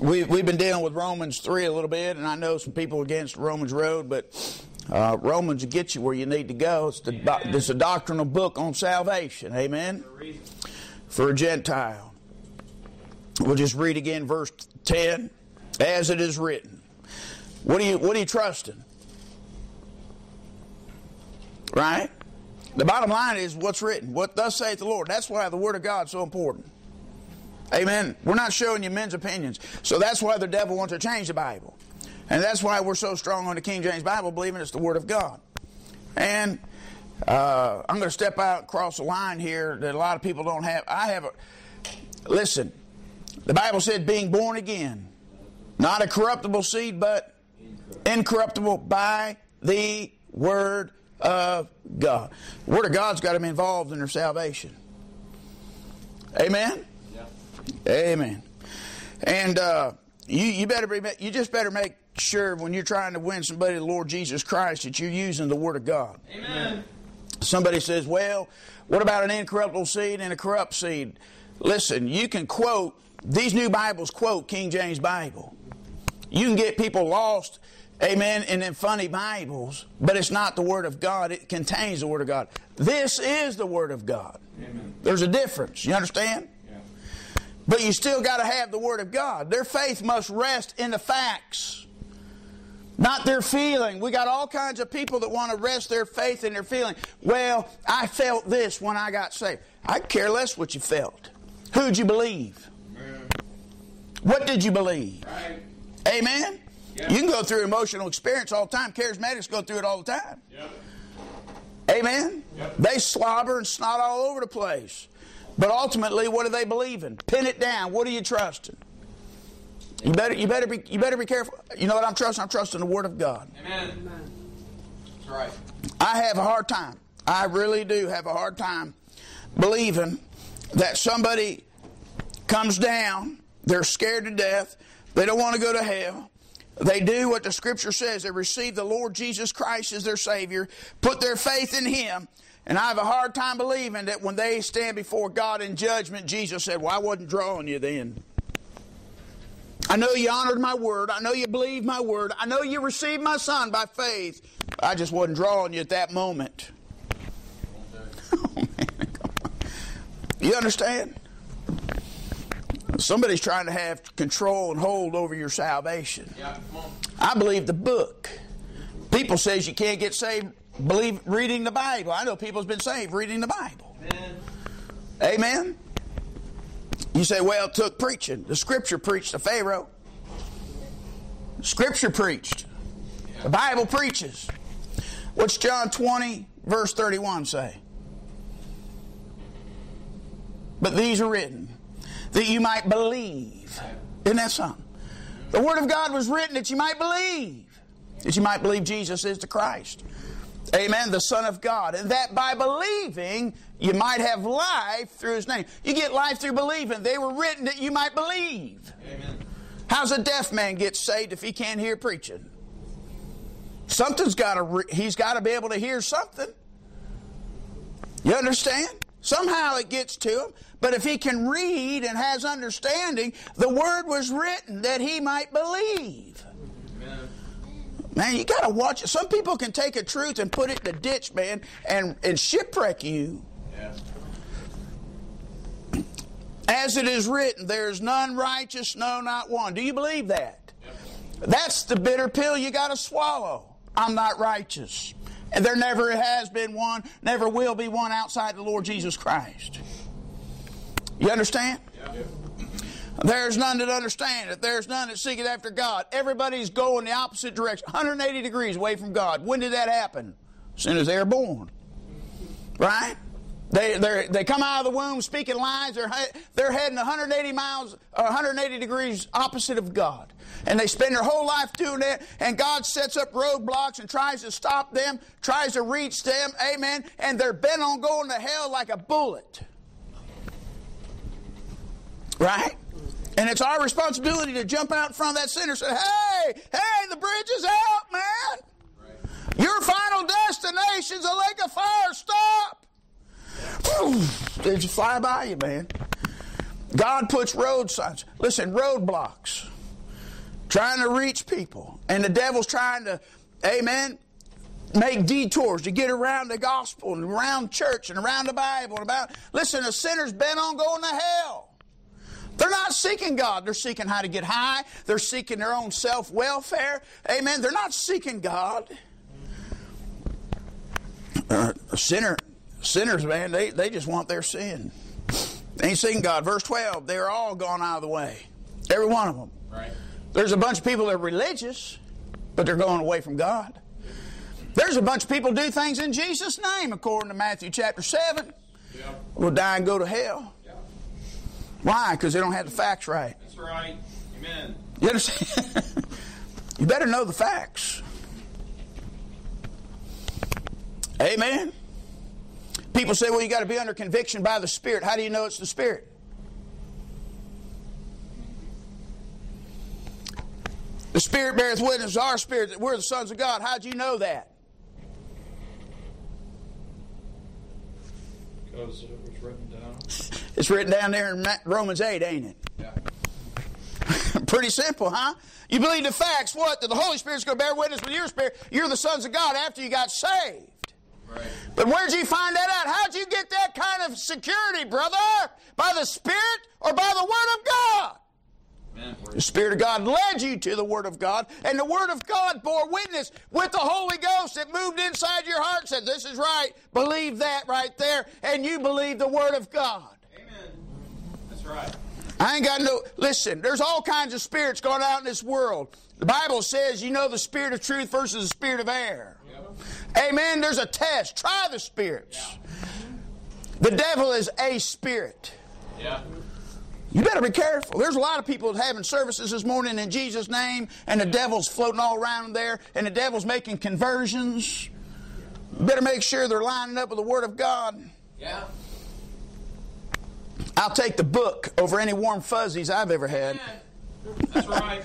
We've been dealing with Romans 3 a little bit, and I know some people against Romans Road, but Romans will get you where you need to go. It's a doctrinal book on salvation. Amen? For a Gentile. We'll just read again verse 10. As it is written. What are you trusting? Right? The bottom line is what's written. What thus saith the Lord. That's why the Word of God is so important. Amen. We're not showing you men's opinions. So that's why the devil wants to change the Bible. And that's why we're so strong on the King James Bible, believing it's the Word of God. And I'm going to step out and cross the line here that a lot of people don't have. Listen, the Bible said being born again, not a corruptible seed, but incorruptible by the Word of God. The Word of God's got them involved in their salvation. Amen? Yeah. Amen. And you just better make sure when you're trying to win somebody to the Lord Jesus Christ that you're using the Word of God. Amen. Somebody says, well, what about an incorruptible seed and a corrupt seed? Listen, you can quote, these new Bibles quote King James Bible. You can get people lost, amen, and in funny Bibles, but it's not the Word of God. It contains the Word of God. This is the Word of God. Amen. There's a difference. You understand? Yeah. But you still got to have the Word of God. Their faith must rest in the facts, not their feeling. We got all kinds of people that want to rest their faith in their feeling. Well, I felt this when I got saved. I care less what you felt. Who'd you believe? Amen. What did you believe? Right. Amen? Yeah. You can go through emotional experience all the time. Charismatics go through it all the time. Yeah. Amen? Yeah. They slobber and snot all over the place. But ultimately, what do they believe in? Pin it down. What are you trusting? Yeah. You better be careful. You know what I'm trusting? I'm trusting the Word of God. Amen. That's right. I have a hard time. I really do have a hard time believing that somebody comes down, they're scared to death, they don't want to go to hell. They do what the Scripture says. They receive the Lord Jesus Christ as their Savior, put their faith in Him. And I have a hard time believing that when they stand before God in judgment, Jesus said, well, I wasn't drawing you then. I know you honored my word. I know you believed my word. I know you received my Son by faith. I just wasn't drawing you at that moment. Oh, man. Come on. You understand? Somebody's trying to have control and hold over your salvation. Yeah, I believe the book. People says you can't get saved reading the Bible. I know people's been saved reading the Bible. Amen. Amen? You say, well, it took preaching. The Scripture preached to Pharaoh. The Scripture preached. Yeah. The Bible preaches. What's John 20, verse 31 say? But these are written, that you might believe. Isn't that something? The Word of God was written that you might believe. That you might believe Jesus is the Christ. Amen. The Son of God. And that by believing, you might have life through His name. You get life through believing. They were written that you might believe. Amen. How's a deaf man get saved if he can't hear preaching? He's got to be able to hear something. You understand? Somehow it gets to him, but if he can read and has understanding, the Word was written that he might believe. Amen. Man, you got to watch it. Some people can take a truth and put it in a ditch, man, and shipwreck you. Yeah. As it is written, there is none righteous, no, not one. Do you believe that? Yep. That's the bitter pill you got to swallow. I'm not righteous. And there never has been one, never will be one outside the Lord Jesus Christ. You understand? Yeah. There's none that understand it. There's none that seeketh after God. Everybody's going the opposite direction, 180 degrees away from God. When did that happen? As soon as they were born. Right? They come out of the womb speaking lies. They're heading 180 miles, 180 degrees opposite of God. And they spend their whole life doing that. And God sets up roadblocks and tries to stop them, tries to reach them. Amen. And they're bent on going to hell like a bullet. Right? And it's our responsibility to jump out in front of that sinner and say, hey, the bridge is out, man. Right. Your final destination's a lake of fire. Stop. They just fly by you, man. God puts road signs. Listen, roadblocks. trying to reach people. And the devil's trying to, amen, make detours to get around the gospel and around church and around the Bible. And about, listen, a sinner's bent on going to hell. They're not seeking God. They're seeking how to get high. They're seeking their own self-welfare. Amen. They're not seeking God. Sinners, man, they just want their sin. They ain't seeking God. Verse 12, they're all gone out of the way. Every one of them. Right. There's a bunch of people that are religious, but they're going away from God. There's a bunch of people do things in Jesus' name, according to Matthew chapter 7. Yeah. Will die and go to hell. Yeah. Why? Because they don't have the facts right. That's right. Amen. You understand? You better know the facts. Amen. People say, well, you got to be under conviction by the Spirit. How do you know it's the Spirit? The Spirit beareth witness, our spirit, that we're the sons of God. How do you know that? Because it was written down. It's written down there in Romans 8, ain't it? Yeah. Pretty simple, huh? You believe the facts, what? That the Holy Spirit's going to bear witness with your spirit. You're the sons of God after you got saved. Right. But where'd you find that out? How'd you get that kind of security, brother? By the Spirit or by the Word of God? Amen. The Spirit of God led you to the Word of God, and the Word of God bore witness with the Holy Ghost that moved inside your heart and said, this is right, believe that right there, and you believe the Word of God. Amen. That's right. I ain't got no... Listen, there's all kinds of spirits going out in this world. The Bible says, you know the spirit of truth versus the spirit of error. Yep. Amen. There's a test. Try the spirits. Yeah. The devil is a spirit. Yeah. You better be careful. There's a lot of people having services this morning in Jesus' name, and the devil's floating all around there, and the devil's making conversions. You better make sure they're lining up with the Word of God. Yeah. I'll take the book over any warm fuzzies I've ever had. That's right.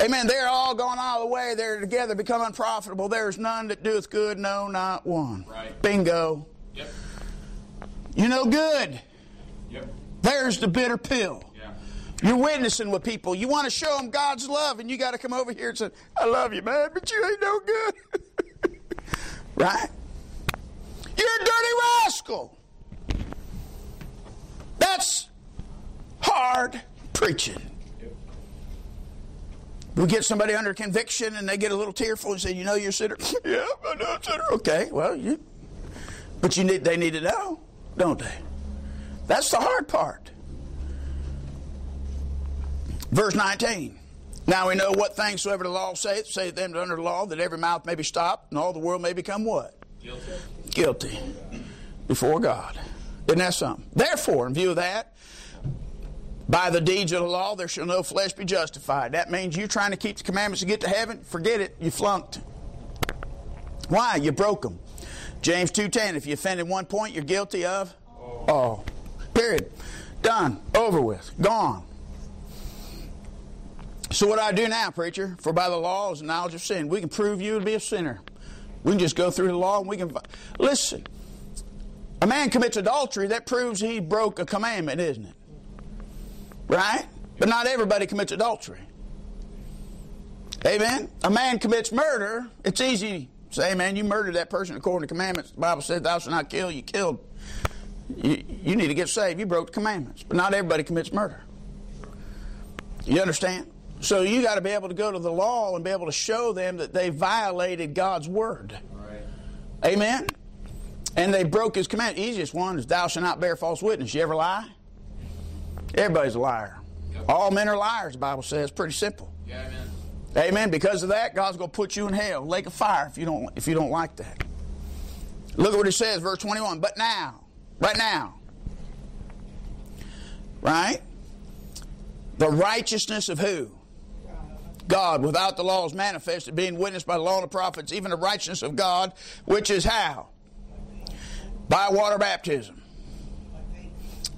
Amen. They're all gone all the way. They're together, become unprofitable. There is none that doeth good, no, not one. Right. Bingo. Yep. You know good. Yep. There's the bitter pill. Yeah. You're witnessing with people. You want to show them God's love, and you got to come over here and say, I love you, man, but you ain't no good. Right? You're a dirty rascal. That's hard preaching. We get somebody under conviction and they get a little tearful and say, you know you're a sinner? Yeah, I know I'm a sinner. Okay, well, they need to know, don't they? That's the hard part. Verse 19. Now we know what things soever the law saith, saith them under the law, that every mouth may be stopped and all the world may become what? Guilty. Before God. Isn't that something? Therefore, in view of that, by the deeds of the law there shall no flesh be justified. That means you're trying to keep the commandments to get to heaven. Forget it. You flunked. Why? You broke them. James 2:10, if you offended one point, you're guilty of all. Period. Done. Over with. Gone. So what do I do now, preacher? For by the law is the knowledge of sin. We can prove you to be a sinner. We can just go through the law and we can... Listen... A man commits adultery, that proves he broke a commandment, isn't it? Right? But not everybody commits adultery. Amen? A man commits murder, it's easy to say, man, you murdered that person according to commandments. The Bible said, thou shalt not kill, you killed. You need to get saved, you broke the commandments. But not everybody commits murder. You understand? So you got to be able to go to the law and be able to show them that they violated God's word. Right. Amen? And they broke his command. The easiest one is thou shalt not bear false witness. You ever lie? Everybody's a liar. Yep. All men are liars, the Bible says. Pretty simple. Yeah, amen. Amen. Because of that, God's going to put you in hell, lake of fire, if you don't like that. Look at what it says, verse 21. But now, right now, right? The righteousness of who? God, without the law is manifested, being witnessed by the law and the prophets, even the righteousness of God, which is how? By water baptism.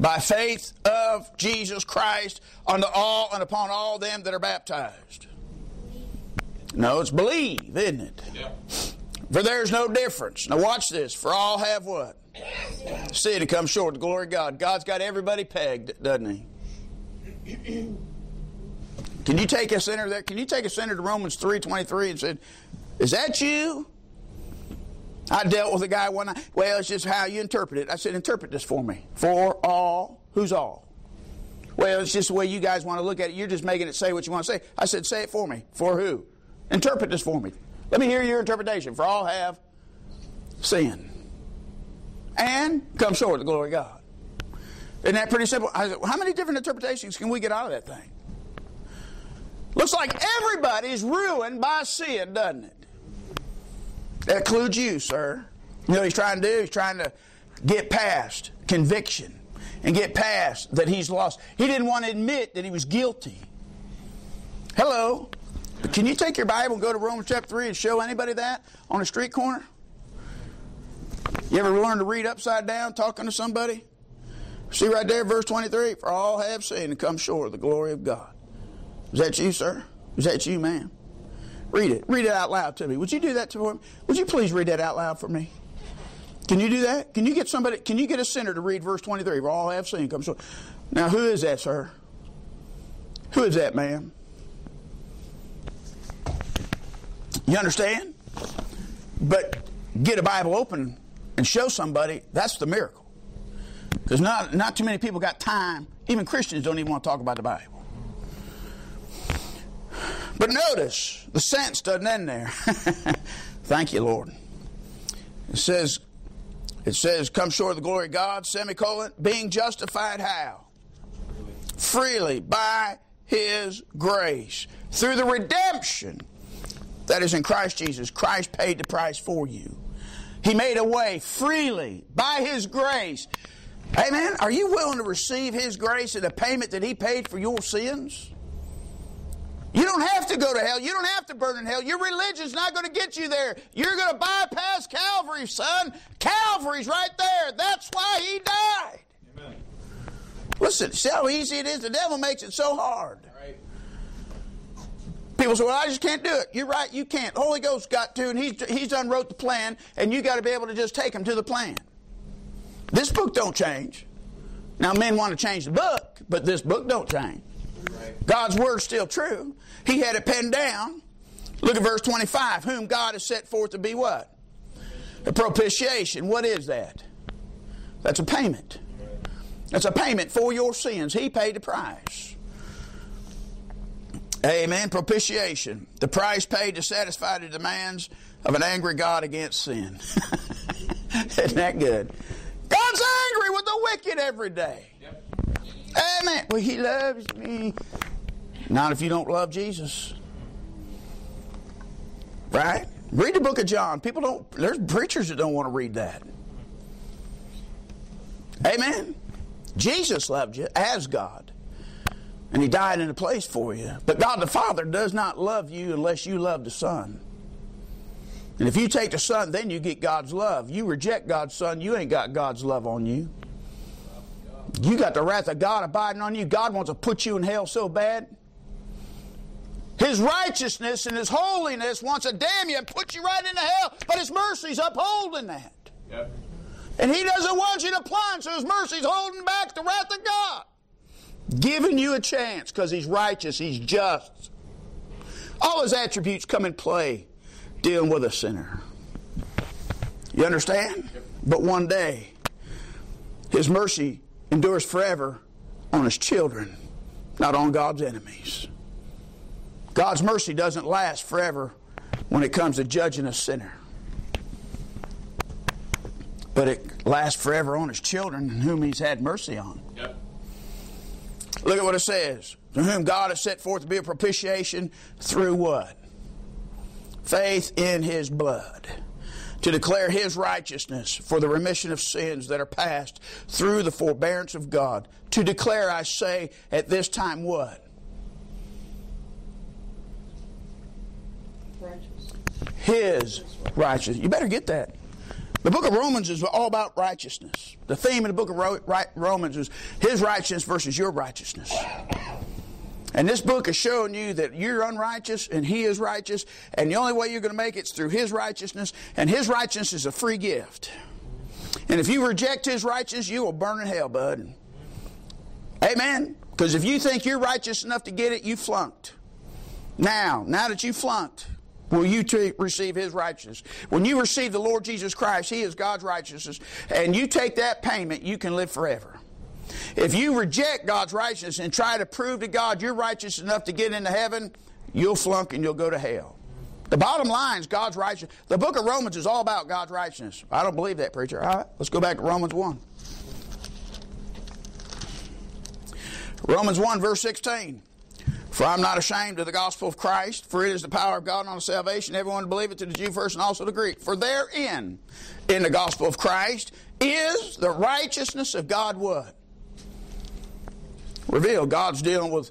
By faith of Jesus Christ unto all and upon all them that are baptized. No, it's believe, isn't it? Yeah. For there's no difference. Now watch this. For all have what? Sin to come short of the glory of God. God's got everybody pegged, doesn't he? Can you take a sinner there? Can you take a sinner to Romans 3:23 and said, "Is that you?" I dealt with a guy one night. Well, it's just how you interpret it. I said, interpret this for me. For all, who's all? Well, it's just the way you guys want to look at it. You're just making it say what you want to say. I said, say it for me. For who? Interpret this for me. Let me hear your interpretation. For all have sinned and come short of the glory of God. Isn't that pretty simple? I said, how many different interpretations can we get out of that thing? Looks like everybody's ruined by sin, doesn't it? That includes you, sir. You know what he's trying to do? He's trying to get past conviction and get past that he's lost. He didn't want to admit that he was guilty. Hello? But can you take your Bible and go to Romans chapter 3 and show anybody that on a street corner? You ever learn to read upside down talking to somebody? See right there, verse 23, for all have sinned and come short of the glory of God. Is that you, sir? Is that you, ma'am? Read it. Read it out loud to me. Would you do that for me? Would you please read that out loud for me? Can you do that? Can you get somebody? Can you get a sinner to read verse 23? For all have sinned, come short. Now, who is that, sir? Who is that, ma'am? You understand? But get a Bible open and show somebody that's the miracle. Because not too many people got time. Even Christians don't even want to talk about the Bible. But notice, the sentence doesn't end there. Thank you, Lord. It says, come short of the glory of God, semicolon, being justified how? Freely, by His grace, through the redemption that is in Christ Jesus. Christ paid the price for you. He made a way freely, by His grace. Amen? Are you willing to receive His grace and the payment that He paid for your sins? You don't have to go to hell. You don't have to burn in hell. Your religion's not going to get you there. You're going to bypass Calvary, son. Calvary's right there. That's why He died. Amen. Listen, see how easy it is? The devil makes it so hard. Right. People say, well, I just can't do it. You're right, you can't. The Holy Ghost got to, and he's done wrote the plan, and you got to be able to just take him to the plan. This book don't change. Now, men want to change the book, but this book don't change. God's word's still true. He had it penned down. Look at verse 25. Whom God has set forth to be what? A propitiation. What is that? That's a payment. That's a payment for your sins. He paid the price. Amen. Propitiation. The price paid to satisfy the demands of an angry God against sin. Isn't that good? God's angry with the wicked every day. Yep. Amen. Well, He loves me. Not if you don't love Jesus. Right? Read the book of John. People don't, there's preachers that don't want to read that. Amen. Jesus loved you as God. And He died in a place for you. But God the Father does not love you unless you love the Son. And if you take the Son, then you get God's love. You reject God's Son, you ain't got God's love on you. You got the wrath of God abiding on you. God wants to put you in hell so bad. His righteousness and His holiness wants to damn you and put you right into hell, but His mercy's upholding that. Yep. And He doesn't want you to plunge, so His mercy's holding back the wrath of God. Giving you a chance because He's righteous, He's just. All His attributes come in play dealing with a sinner. You understand? Yep. But one day, His mercy endures forever on His children, not on God's enemies. God's mercy doesn't last forever when it comes to judging a sinner. But it lasts forever on His children whom He's had mercy on. Yep. Look at what it says. To whom God has set forth to be a propitiation through what? Faith in His blood. To declare His righteousness for the remission of sins that are past through the forbearance of God. To declare, I say, at this time what? His righteousness. You better get that. The book of Romans is all about righteousness. The theme in the book of Romans is His righteousness versus your righteousness. And this book is showing you that you're unrighteous and He is righteous, and the only way you're going to make it is through His righteousness, and His righteousness is a free gift. And if you reject His righteousness, you will burn in hell, bud. Amen? Because if you think you're righteous enough to get it, you flunked. Now that you flunked, will you too receive His righteousness? When you receive the Lord Jesus Christ, He is God's righteousness, and you take that payment, you can live forever. If you reject God's righteousness and try to prove to God you're righteous enough to get into heaven, you'll flunk and you'll go to hell. The bottom line is God's righteousness. The book of Romans is all about God's righteousness. I don't believe that, preacher. All right, let's go back to Romans 1. Romans 1, verse 16. For I am not ashamed of the gospel of Christ, for it is the power of God unto salvation, everyone to believe it, to the Jew first and also the Greek. For therein, in the gospel of Christ, is the righteousness of God what? Revealed. God's dealing with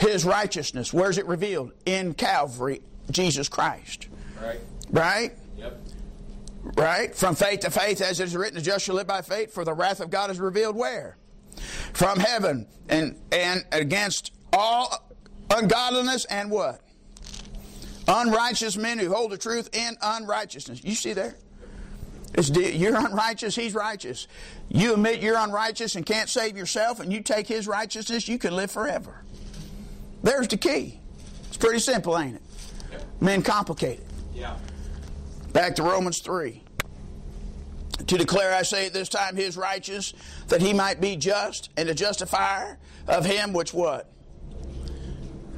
His righteousness. Where's it revealed? In Calvary, Jesus Christ. Right? Right? Yep. Right? From faith to faith, as it is written, the just shall live by faith, for the wrath of God is revealed where? From heaven, and against all ungodliness and what? Unrighteous men who hold the truth in unrighteousness. You see there? You're unrighteous, He's righteous. You admit you're unrighteous and can't save yourself, and you take His righteousness, you can live forever. There's the key. It's pretty simple, ain't it? Men complicate it. Yeah. Back to Romans 3. To declare, I say at this time, His righteous, that He might be just, and the justifier of him which what?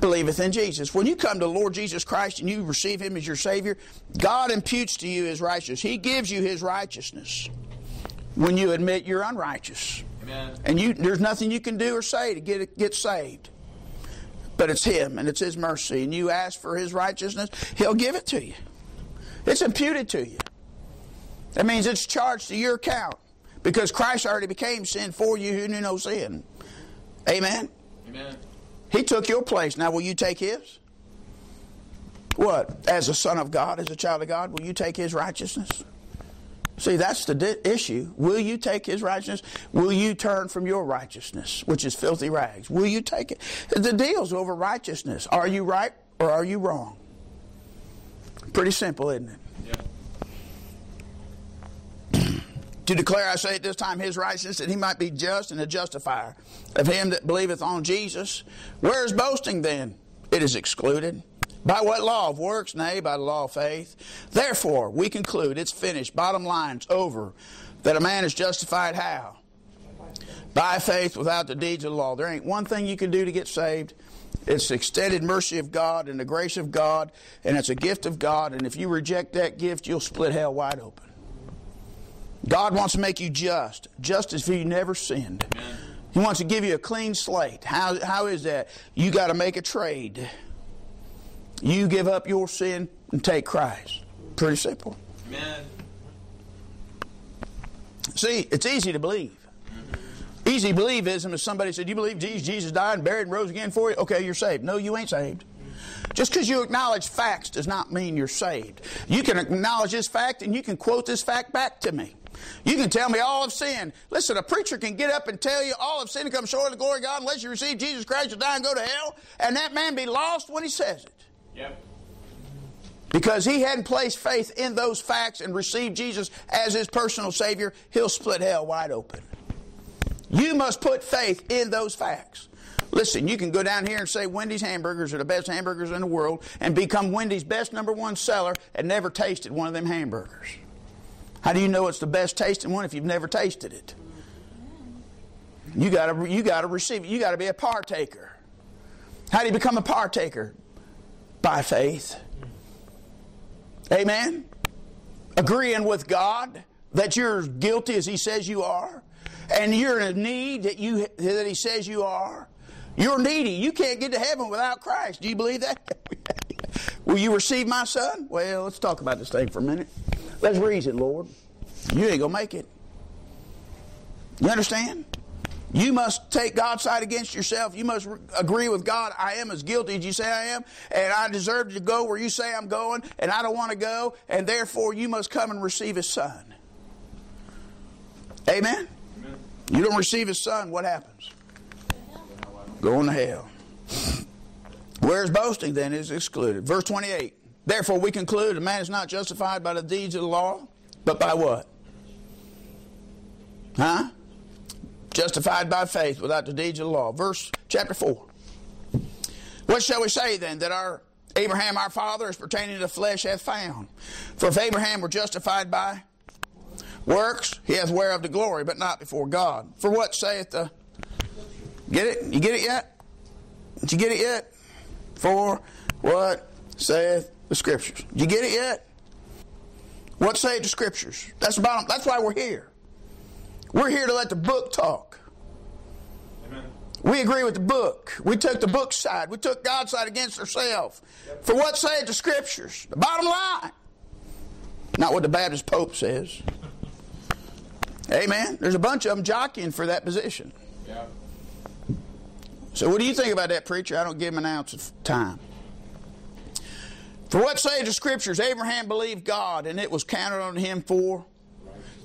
Believeth in Jesus. When you come to the Lord Jesus Christ and you receive Him as your Savior, God imputes to you His righteousness. He gives you His righteousness when you admit you're unrighteous. Amen. And there's nothing you can do or say to get saved. But it's Him, and it's His mercy. And you ask for His righteousness, He'll give it to you. It's imputed to you. That means it's charged to your account because Christ already became sin for you who knew no sin. Amen? Amen. He took your place. Now, will you take His? What? As a son of God, as a child of God, will you take His righteousness? See, that's the issue. Will you take His righteousness? Will you turn from your righteousness, which is filthy rags? Will you take it? The deal's over righteousness. Are you right or are you wrong? Pretty simple, isn't it? To declare, I say at this time, His righteousness, that He might be just and a justifier of him that believeth on Jesus. Where is boasting then? It is excluded. By what law? Of works? Nay, by the law of faith. Therefore, we conclude, it's finished, bottom line's over, that a man is justified how? By faith without the deeds of the law. There ain't one thing you can do to get saved. It's the extended mercy of God and the grace of God, and it's a gift of God, and if you reject that gift, you'll split hell wide open. God wants to make you just as if you never sinned. He wants to give you a clean slate. How is that? You got to make a trade. You give up your sin and take Christ. Pretty simple. Amen. See, it's easy to believe. Easy believism is somebody said, you believe Jesus died and buried and rose again for you? Okay, you're saved. No, you ain't saved. Just because you acknowledge facts does not mean you're saved. You can acknowledge this fact and you can quote this fact back to me. You can tell me all of sin. Listen, a preacher can get up and tell you all of sin and come short of the glory of God unless you receive Jesus Christ, you'll die and go to hell, and that man be lost when he says it. Yep. Because he hadn't placed faith in those facts and received Jesus as his personal Savior, he'll split hell wide open. You must put faith in those facts. Listen, you can go down here and say Wendy's hamburgers are the best hamburgers in the world and become Wendy's best #1 seller and never tasted one of them hamburgers. How do you know it's the best tasting one if you've never tasted it? You gotta receive it. You gotta be a partaker. How do you become a partaker? By faith. Amen? Agreeing with God that you're guilty as He says you are, and you're in a need that He says you are. You're needy. You can't get to heaven without Christ. Do you believe that? Will you receive my Son? Well, let's talk about this thing for a minute. Let's reason, Lord. You ain't going to make it. You understand? You must take God's side against yourself. You must agree with God. I am as guilty as you say I am, and I deserve to go where you say I'm going, and I don't want to go, and therefore you must come and receive His Son. Amen? Amen. You don't receive His Son, what happens? Going to hell. Where's boasting then is excluded. Verse 28. Therefore we conclude a man is not justified by the deeds of the law, but by what? Huh? Justified by faith without the deeds of the law. Chapter 4. What shall we say then? That our Abraham our father as pertaining to the flesh hath found. For if Abraham were justified by works, he hath whereof to glory, but not before God. For what saith the... Get it? You get it yet? Did you get it yet? For what saith the Scriptures? Did you get it yet? What saith the Scriptures? That's the bottom. That's why we're here. We're here to let the book talk. Amen. We agree with the book. We took the book's side. We took God's side against ourselves. Yep. For what saith the Scriptures? The bottom line. Not what the Baptist Pope says. Amen. There's a bunch of them jockeying for that position. Yeah. So what do you think about that, preacher? I don't give him an ounce of time. For what saith the Scriptures? Abraham believed God, and it was counted unto him for...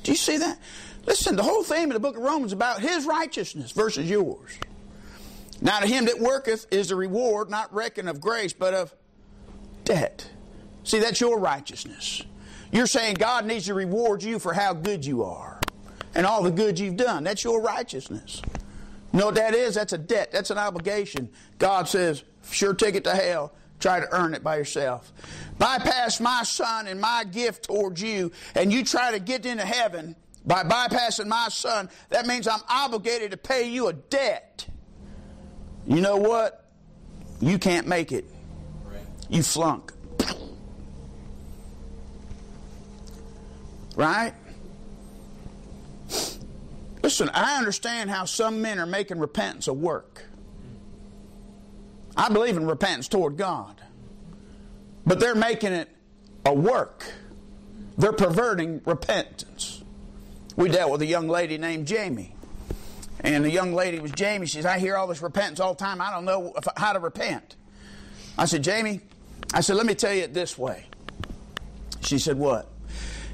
Do you see that? Listen, the whole theme of the book of Romans is about his righteousness versus yours. Now to him that worketh is the reward, not reckoned of grace, but of debt. See, that's your righteousness. You're saying God needs to reward you for how good you are and all the good you've done. That's your righteousness. You know what that is? That's a debt. That's an obligation. God says, sure ticket to hell. Try to earn it by yourself. Bypass my son and my gift towards you, and you try to get into heaven by bypassing my son. That means I'm obligated to pay you a debt. You know what? You can't make it. You flunk. Right? Listen, I understand how some men are making repentance a work. I believe in repentance toward God. But they're making it a work. They're perverting repentance. We dealt with a young lady named Jamie. And the young lady was Jamie. She says, I hear all this repentance all the time. I don't know how to repent. I said, Jamie, I said, let me tell you it this way. She said, what?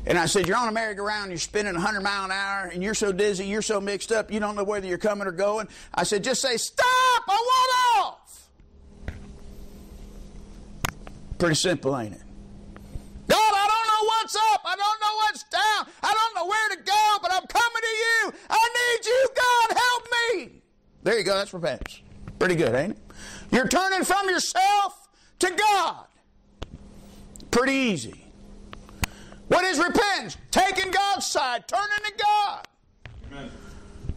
And I said, you're on a merry-go-round, you're spinning 100 miles an hour, and you're so dizzy, you're so mixed up, you don't know whether you're coming or going. I said, just say, stop, I want off. Pretty simple, ain't it? God, I don't know what's up. I don't know what's down. I don't know where to go, but I'm coming to you. I need you, God. Help me. There you go. That's repentance. Pretty good, ain't it? You're turning from yourself to God. Pretty easy. What is repentance? Taking God's side, turning to God. Amen.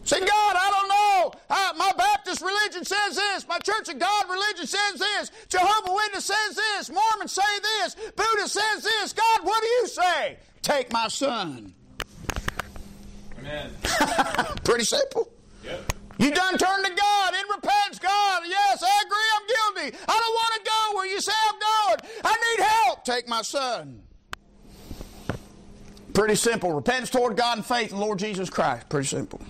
Saying, God, I don't know. My Baptist religion says this. My Church of God religion says this. Jehovah's Witness says this. Mormons say this. Buddha says this. God, what do you say? Take my son. Amen. Pretty simple. Yep. You done turned to God in repentance. God, yes, I agree, I'm guilty. I don't want to go where you say I'm going. I need help. Take my son. Pretty simple. Repentance toward God and faith in the Lord Jesus Christ. Pretty simple.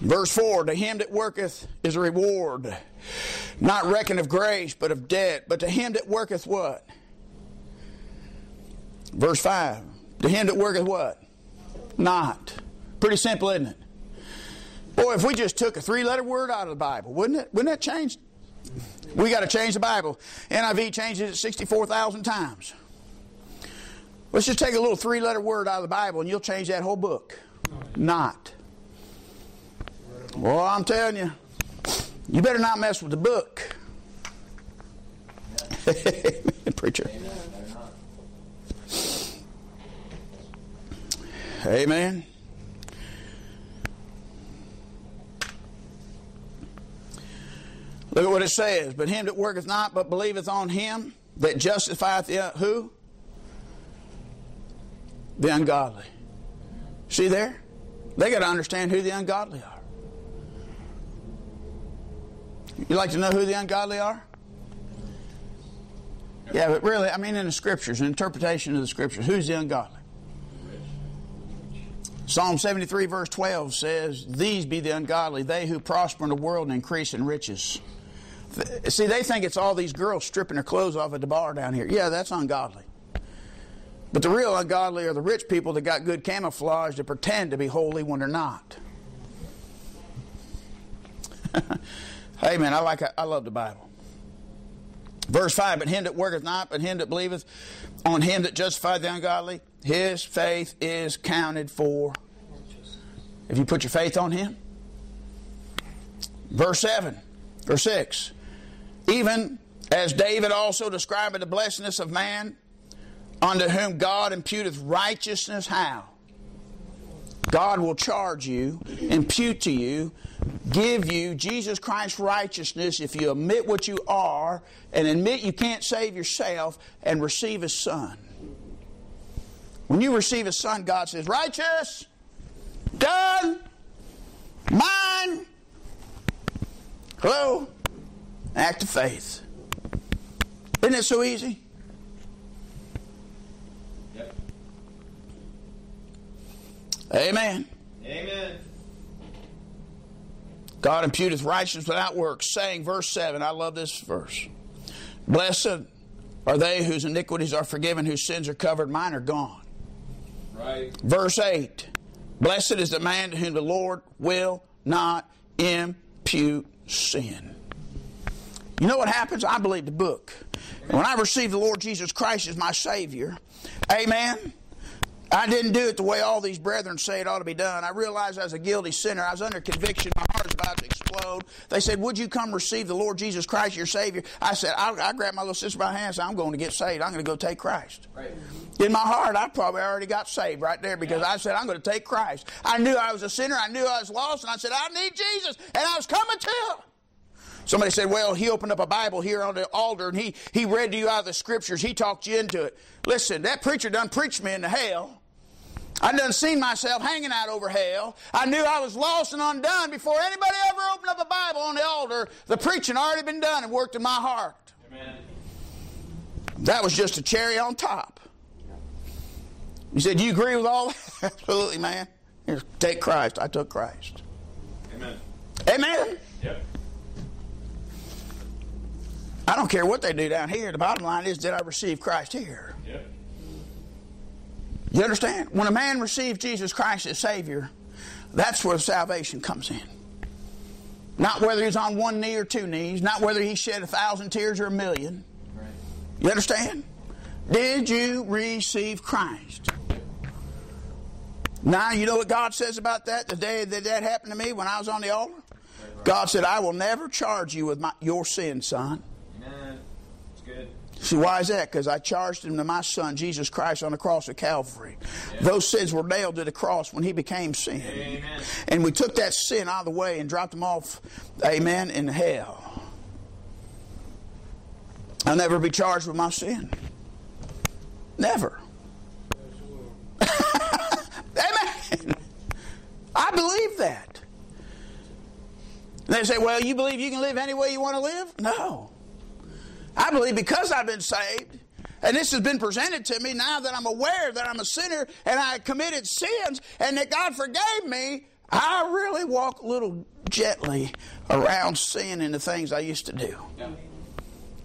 Verse 4, to him that worketh is a reward, not reckoned of grace, but of debt. But to him that worketh what? Verse 5, to him that worketh what? Not. Pretty simple, isn't it? Boy, if we just took a three-letter word out of the Bible, wouldn't it? Wouldn't that change? We got to change the Bible. NIV changes it 64,000 times. Let's just take a little three-letter word out of the Bible, and you'll change that whole book. Not. Well, I'm telling you, you better not mess with the book. Preacher. Amen. Look at what it says. But him that worketh not, but believeth on him that justifieth the who? The ungodly. See there? They got to understand who the ungodly are. You like to know who the ungodly are? Yeah, but really, I mean in the Scriptures, an interpretation of the Scriptures. Who's the ungodly? Psalm 73, verse 12 says, these be the ungodly, they who prosper in the world and increase in riches. See, they think it's all these girls stripping their clothes off at the bar down here. Yeah, that's ungodly. But the real ungodly are the rich people that got good camouflage to pretend to be holy when they're not. Amen. I love the Bible. Verse 5, but him that worketh not, but him that believeth on him that justifieth the ungodly, his faith is counted for. If you put your faith on him. Verse 6, even as David also described the blessedness of man, unto whom God imputeth righteousness. How? God will charge you, impute to you, give you Jesus Christ's righteousness if you admit what you are and admit you can't save yourself and receive His Son. When you receive His Son, God says, righteous, done, mine. Hello? Act of faith. Isn't it so easy? Yep. Amen. Amen. God imputeth righteousness without works, saying, verse 7, I love this verse. Blessed are they whose iniquities are forgiven, whose sins are covered. Mine are gone. Right. Verse 8, blessed is the man to whom the Lord will not impute sin. You know what happens? I believe the book. When I received the Lord Jesus Christ as my Savior, amen, I didn't do it the way all these brethren say it ought to be done. I realized I was a guilty sinner. I was under conviction. My heart was about to explode. They said, would you come receive the Lord Jesus Christ, your Savior? I said, I grabbed my little sister by the hand and said, I'm going to get saved. I'm going to go take Christ. Right. In my heart, I probably already got saved right there because I said, I'm going to take Christ. I knew I was a sinner. I knew I was lost. And I said, I need Jesus. And I was coming to Him. Somebody said, well, he opened up a Bible here on the altar and he read to you out of the Scriptures. He talked you into it. Listen, that preacher done preached me into hell. I done seen myself hanging out over hell. I knew I was lost and undone before anybody ever opened up a Bible on the altar. The preaching already been done and worked in my heart. Amen. That was just a cherry on top. He said, do you agree with all that? Absolutely, man. Here, take Christ. I took Christ. Amen. Amen? Yep. I don't care what they do down here. The bottom line is, did I receive Christ here? Yep. You understand? When a man receives Jesus Christ as Savior, that's where salvation comes in. Not whether he's on one knee or two knees. Not whether he shed 1,000 tears or 1,000,000. Right. You understand? Did you receive Christ? Now, you know what God says about that? The day that that happened to me when I was on the altar? God said, I will never charge you with your sin, son. Good. See, why is that? Because I charged him to my son, Jesus Christ, on the cross of Calvary. Yeah. Those sins were nailed to the cross when he became sin. Amen. And we took that sin out of the way and dropped him off, amen, in hell. I'll never be charged with my sin. Never. Amen. I believe that. And they say, well, you believe you can live any way you want to live? No. I believe because I've been saved, and this has been presented to me now that I'm aware that I'm a sinner and I committed sins and that God forgave me, I really walk a little gently around sin and the things I used to do. Yeah.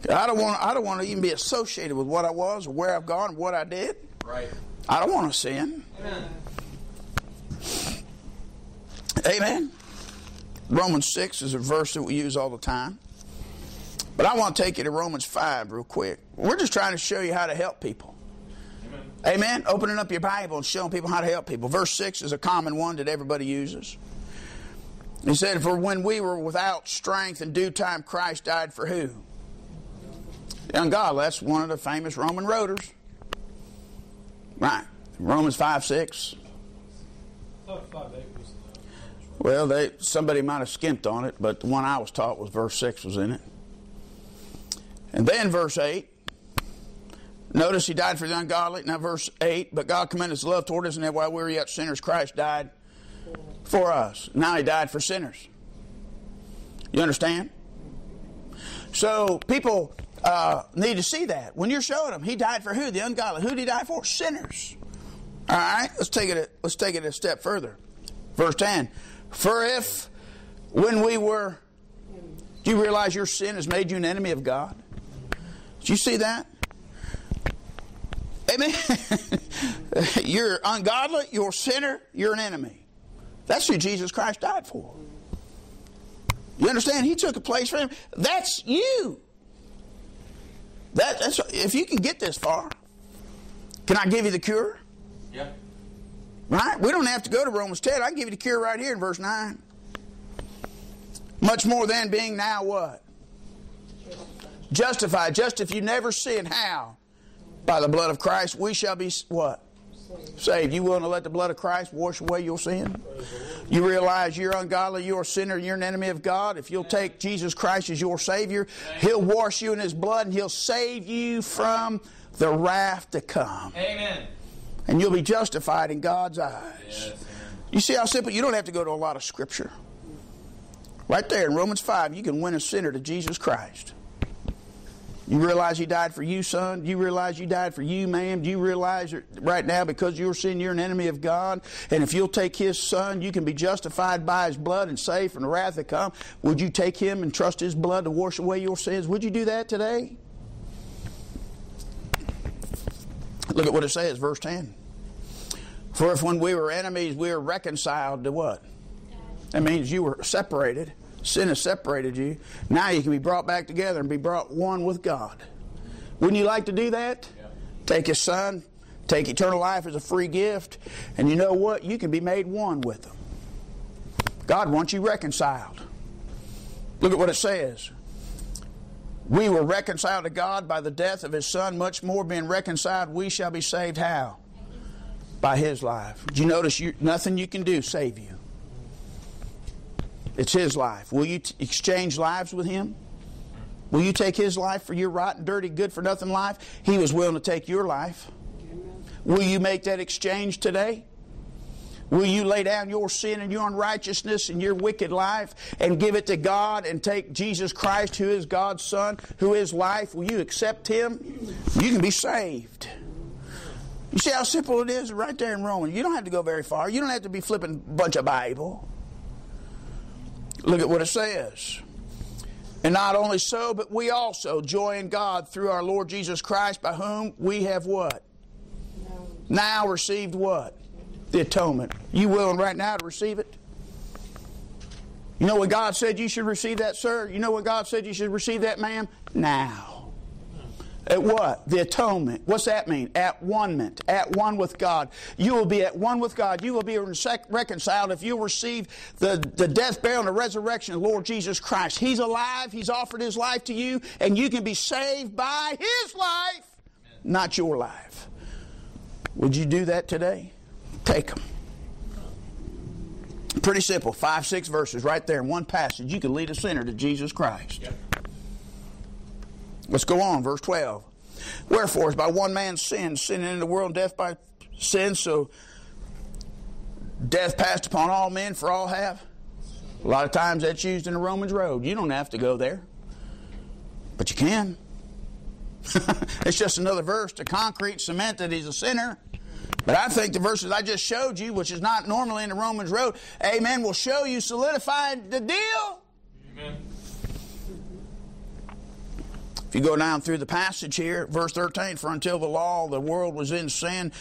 I don't want to even be associated with what I was or where I've gone or what I did. Right. I don't want to sin. Amen. Amen. Romans 6 is a verse that we use all the time. But I want to take you to Romans 5 real quick. We're just trying to show you how to help people. Amen. Amen? Opening up your Bible and showing people how to help people. Verse 6 is a common one that everybody uses. He said, for when we were without strength in due time, Christ died for who? The ungodly. That's one of the famous Roman roaders. Right. Romans 5, 6. Well, somebody might have skimped on it, but the one I was taught was verse 6 was in it. And then verse 8, notice he died for the ungodly. Now verse 8, but God commended his love toward us, and that while we were yet sinners, Christ died for us. Now he died for sinners. You understand? So people need to see that. When you're showing them, he died for who? The ungodly. Who did he die for? Sinners. All right, let's take it a step further. Verse 10, for if when we were... Do you realize your sin has made you an enemy of God? Do you see that? Amen. You're ungodly, you're a sinner, you're an enemy. That's who Jesus Christ died for. You understand? He took a place for him. That's you. That's if you can get this far. Can I give you the cure? Yeah. Right? We don't have to go to Romans 10. I can give you the cure right here in verse 9. Much more than being now what? Justified, just if you never sin. How? By the blood of Christ we shall be what? Saved. You willing to let the blood of Christ wash away your sin? You realize you're ungodly, you're a sinner, you're an enemy of God. If you'll take Jesus Christ as your Savior, He'll wash you in His blood and He'll save you from the wrath to come. Amen. And you'll be justified in God's eyes. Yes, you see how simple? You don't have to go to a lot of Scripture. Right there in Romans 5, you can win a sinner to Jesus Christ. You realize He died for you, son? Do you realize you died for you, ma'am? Do you realize right now because of your sin you're an enemy of God? And if you'll take His Son, you can be justified by His blood and saved from the wrath to come. Would you take Him and trust His blood to wash away your sins? Would you do that today? Look at what it says, verse 10. For if when we were enemies, we were reconciled to what? That means you were separated. Sin has separated you. Now you can be brought back together and be brought one with God. Wouldn't you like to do that? Yeah. Take His Son, take eternal life as a free gift, and you know what? You can be made one with Him. God wants you reconciled. Look at what it says. We were reconciled to God by the death of His Son. Much more, being reconciled, we shall be saved. How? By His life. Do you notice nothing you can do save you? It's His life. Will you exchange lives with Him? Will you take His life for your rotten, dirty, good-for-nothing life? He was willing to take your life. Will you make that exchange today? Will you lay down your sin and your unrighteousness and your wicked life and give it to God and take Jesus Christ, who is God's Son, who is life? Will you accept Him? You can be saved. You see how simple it is right there in Romans. You don't have to go very far. You don't have to be flipping a bunch of Bible. Look at what it says. And not only so, but we also joy in God through our Lord Jesus Christ, by whom we have what? Now received what? The atonement. You willing right now to receive it? You know what God said you should receive that, sir? You know what God said you should receive that, ma'am? Now. At what? The atonement. What's that mean? At one-ment. At one with God. You will be at one with God. You will be reconciled if you receive the death, burial, and the resurrection of the Lord Jesus Christ. He's alive. He's offered His life to you, and you can be saved by His life, not your life. Would you do that today? Take them. Pretty simple. 5, 6 verses right there in one passage. You can lead a sinner to Jesus Christ. Yep. Let's go on. Verse 12. Wherefore, as by one man's sin, sin entered into the world, death by sin, so death passed upon all men, for all have. A lot of times that's used in the Romans Road. You don't have to go there. But you can. It's just another verse to concrete cement that he's a sinner. But I think the verses I just showed you, which is not normally in the Romans Road, amen, will show you, solidify the deal. Amen. If you go down through the passage here, verse 13, for until the law the world was in sin,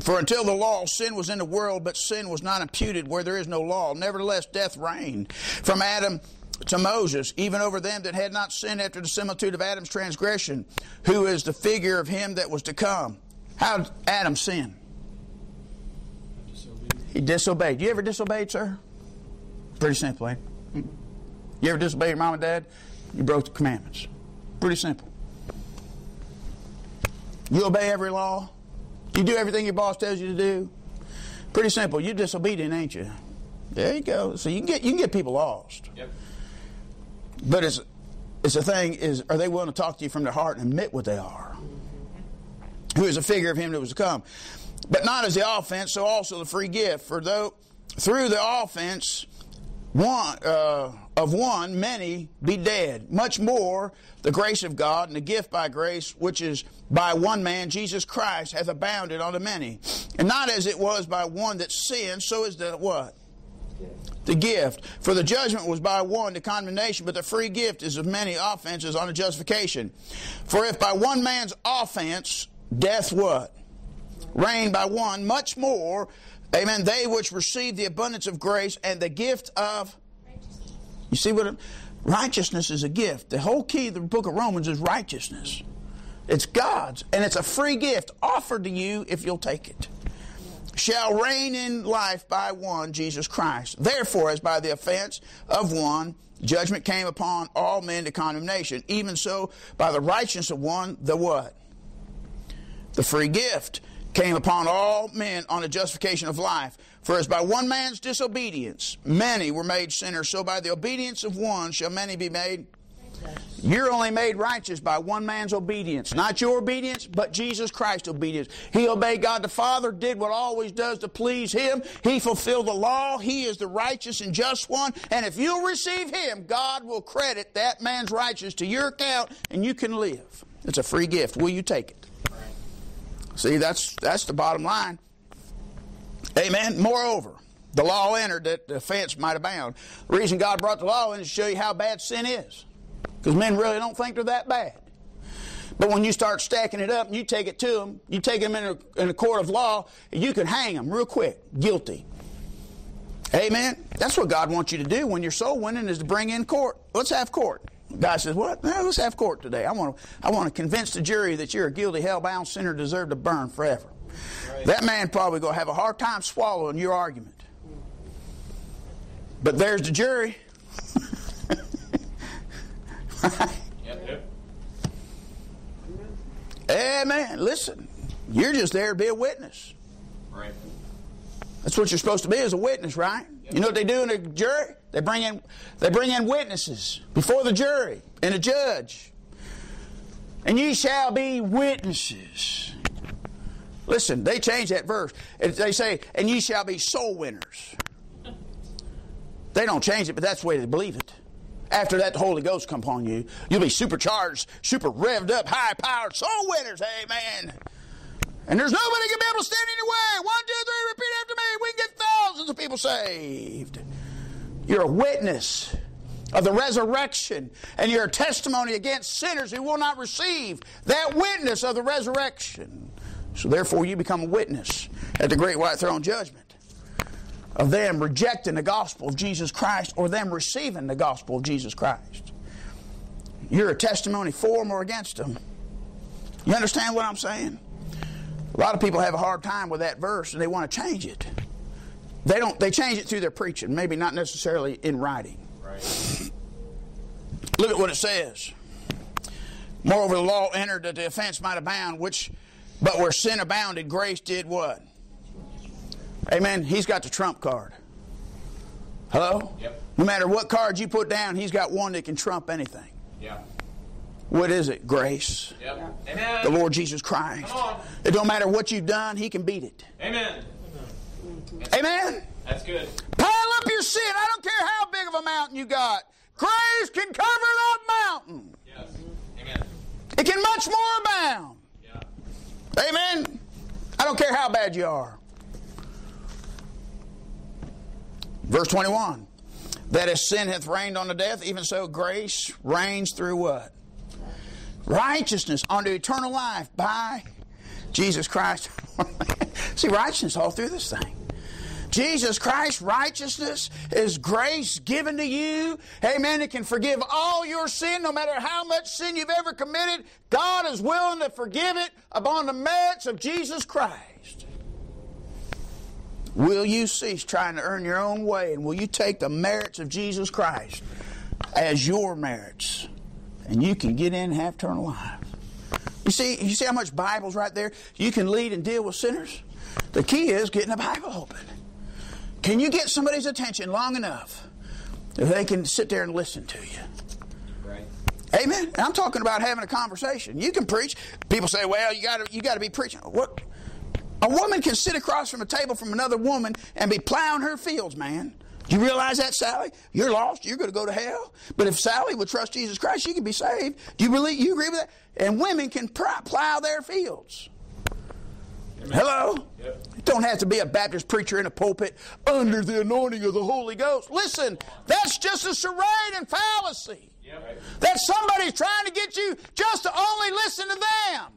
for until the law sin was in the world, but sin was not imputed where there is no law. Nevertheless, death reigned from Adam to Moses, even over them that had not sinned after the similitude of Adam's transgression, who is the figure of him that was to come. How did Adam sin? He disobeyed. You ever disobeyed, sir? Pretty simple, eh? You ever disobeyed your mom and dad? You broke the commandments. Pretty simple. You obey every law. You do everything your boss tells you to do. Pretty simple. You're disobedient, ain't you? There you go. So you can get people lost. Yep. But it's the thing is, are they willing to talk to you from their heart and admit what they are? Who is a figure of him that was to come. But not as the offense, so also the free gift. For though through the offense of one, many be dead. Much more the grace of God and the gift by grace, which is by one man, Jesus Christ, hath abounded unto many. And not as it was by one that sinned, so is the what? The gift. For the judgment was by one, the condemnation, but the free gift is of many offenses unto justification. For if by one man's offense death what? Reigned by one, much more, amen, they which receive the abundance of grace and the gift of righteousness. You see what? Righteousness is a gift. The whole key of the book of Romans is righteousness. It's God's, and it's a free gift offered to you if you'll take it. shall reign in life by one, Jesus Christ. Therefore, as by the offense of one, judgment came upon all men to condemnation, even so, by the righteousness of one, the what? The free gift came upon all men on the justification of life. For as by one man's disobedience many were made sinners, so by the obedience of one shall many be made righteous. You're only made righteous by one man's obedience. Not your obedience, but Jesus Christ's obedience. He obeyed God the Father, did what always does to please Him. He fulfilled the law. He is the righteous and just one. And if you'll receive Him, God will credit that man's righteousness to your account, and you can live. It's a free gift. Will you take it? See, that's the bottom line. Amen. Moreover, the law entered that the offense might abound. The reason God brought the law in is to show you how bad sin is. Because men really don't think they're that bad. But when you start stacking it up and you take it to them, you take them in a court of law, you can hang them real quick, guilty. Amen. That's what God wants you to do when your soul winning is to bring in court. Let's have court. God says, what? No, let's have court today. I want to convince the jury that you're a guilty, hell-bound sinner, deserve to burn forever. Right. That man probably going to have a hard time swallowing your argument. But there's the jury. Right? Yep. Hey, man, listen. You're just there to be a witness. Right. That's what you're supposed to be, as a witness, right? Yep. You know what they do in a jury? They bring in witnesses before the jury and a judge. And ye shall be witnesses. Listen, they change that verse. They say, and ye shall be soul winners. They don't change it, but that's the way they believe it. After that, the Holy Ghost come upon you. You'll be supercharged, super revved up, high-powered soul winners. Amen. And there's nobody going to be able to stand in your way. 1, 2, 3, repeat after me. We can get thousands of people saved. You're a witness of the resurrection, and you're a testimony against sinners who will not receive that witness of the resurrection. So therefore you become a witness at the great white throne judgment of them rejecting the gospel of Jesus Christ or them receiving the gospel of Jesus Christ. You're a testimony for them or against them. You understand what I'm saying? A lot of people have a hard time with that verse and they want to change it. They change it through their preaching, maybe not necessarily in writing. Right. Look at what it says. Moreover, the law entered that the offense might abound, but where sin abounded, grace did what? Amen. He's got the trump card. Hello? Yep. No matter what card you put down, he's got one that can trump anything. Yeah. What is it? Grace. Yep. Amen. The Lord Jesus Christ. Come on. It don't matter what you've done, he can beat it. Amen. Amen? That's good. Pile up your sin. I don't care how big of a mountain you got. Grace can cover that mountain. Yes. Amen. It can much more abound. Yeah. Amen? I don't care how bad you are. Verse 21. That as sin hath reigned unto death, even so grace reigns through what? Righteousness unto eternal life by Jesus Christ. See, righteousness all through this thing. Jesus Christ's righteousness is grace given to you. Amen. It can forgive all your sin, no matter how much sin you've ever committed. God is willing to forgive it upon the merits of Jesus Christ. Will you cease trying to earn your own way, and will you take the merits of Jesus Christ as your merits, and you can get in and have eternal life? You see how much Bible's right there? You can lead and deal with sinners. The key is getting the Bible open. Can you get somebody's attention long enough that they can sit there and listen to you? Right. Amen. And I'm talking about having a conversation. You can preach. People say, well, you got to be preaching. What? A woman can sit across from a table from another woman and be plowing her fields, man. Do you realize that, Sally? You're lost. You're going to go to hell. But if Sally would trust Jesus Christ, she could be saved. Do you believe? You agree with that? And women can plow their fields. Hello? Yep. You don't have to be a Baptist preacher in a pulpit under the anointing of the Holy Ghost. Listen, that's just a charade and fallacy. Yep. That somebody's trying to get you just to only listen to them.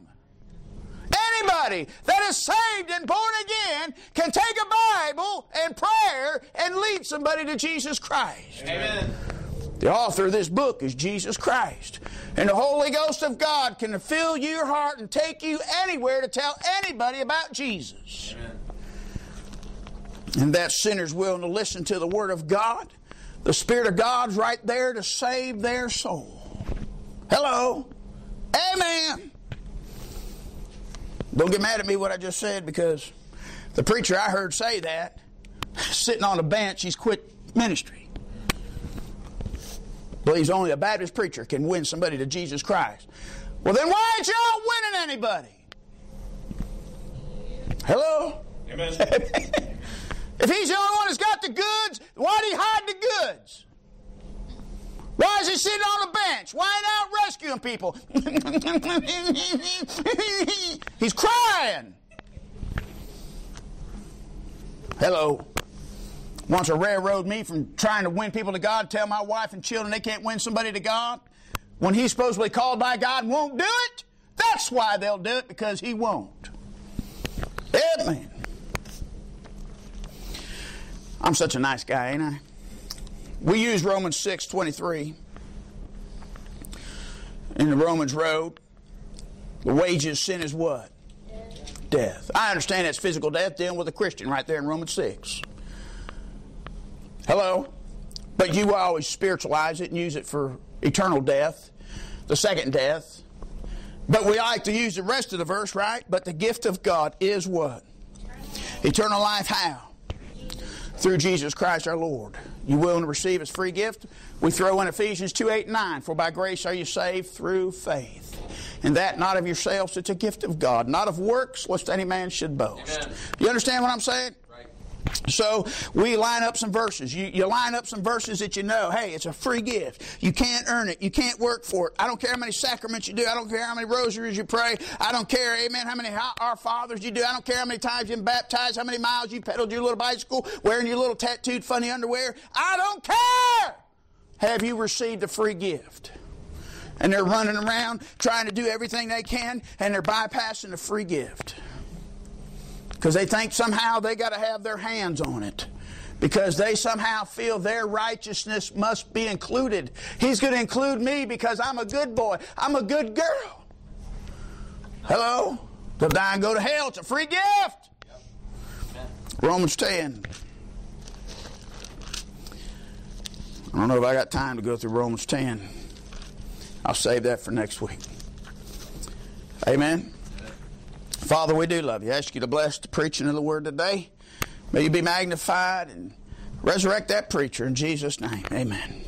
Anybody that is saved and born again can take a Bible and prayer and lead somebody to Jesus Christ. Amen. The author of this book is Jesus Christ. And the Holy Ghost of God can fill your heart and take you anywhere to tell anybody about Jesus. Amen. and that sinner's willing to listen to the Word of God, the Spirit of God's right there to save their soul. Hello. Amen. Don't get mad at me what I just said, because the preacher I heard say that, sitting on a bench, he's quit ministry. Believes only a Baptist preacher can win somebody to Jesus Christ. Well, then why ain't y'all winning anybody? Hello? Amen. If he's the only one that's got the goods, why'd he hide the goods? Why is he sitting on a bench? Why ain't out rescuing people? He's crying. Hello. Once a railroad me from trying to win people to God, tell my wife and children they can't win somebody to God when he's supposedly called by God and won't do it. That's why they'll do it, because he won't. Amen. I'm such a nice guy, ain't I? We use Romans 6:23 in the Romans road. The wages of sin is what? Death. I understand that's physical death dealing with a Christian right there in Romans 6. Hello? But you always spiritualize it and use it for eternal death, the second death. But we like to use the rest of the verse, right? But the gift of God is what? Eternal life. How? Through Jesus Christ our Lord. You willing to receive his free gift? We throw in Ephesians 2:8-9. For by grace are you saved through faith. And that not of yourselves, it's a gift of God. Not of works, lest any man should boast. Amen. You understand what I'm saying? Right. So we line up some verses. You line up some verses that you know, hey, it's a free gift. You can't earn it. You can't work for it. I don't care how many sacraments you do. I don't care how many rosaries you pray. I don't care, amen, how many Our Fathers you do. I don't care how many times you've been baptized, how many miles you pedaled your little bicycle, wearing your little tattooed funny underwear. I don't care. Have you received a free gift? And they're running around trying to do everything they can, and they're bypassing the free gift. Because they think somehow they got to have their hands on it. Because they somehow feel their righteousness must be included. He's going to include me because I'm a good boy. I'm a good girl. Hello? They'll die and go to hell. It's a free gift. Yep. Romans 10. I don't know if I got time to go through Romans 10. I'll save that for next week. Amen. Father, we do love you. I ask you to bless the preaching of the word today. May you be magnified and resurrect that preacher in Jesus' name. Amen.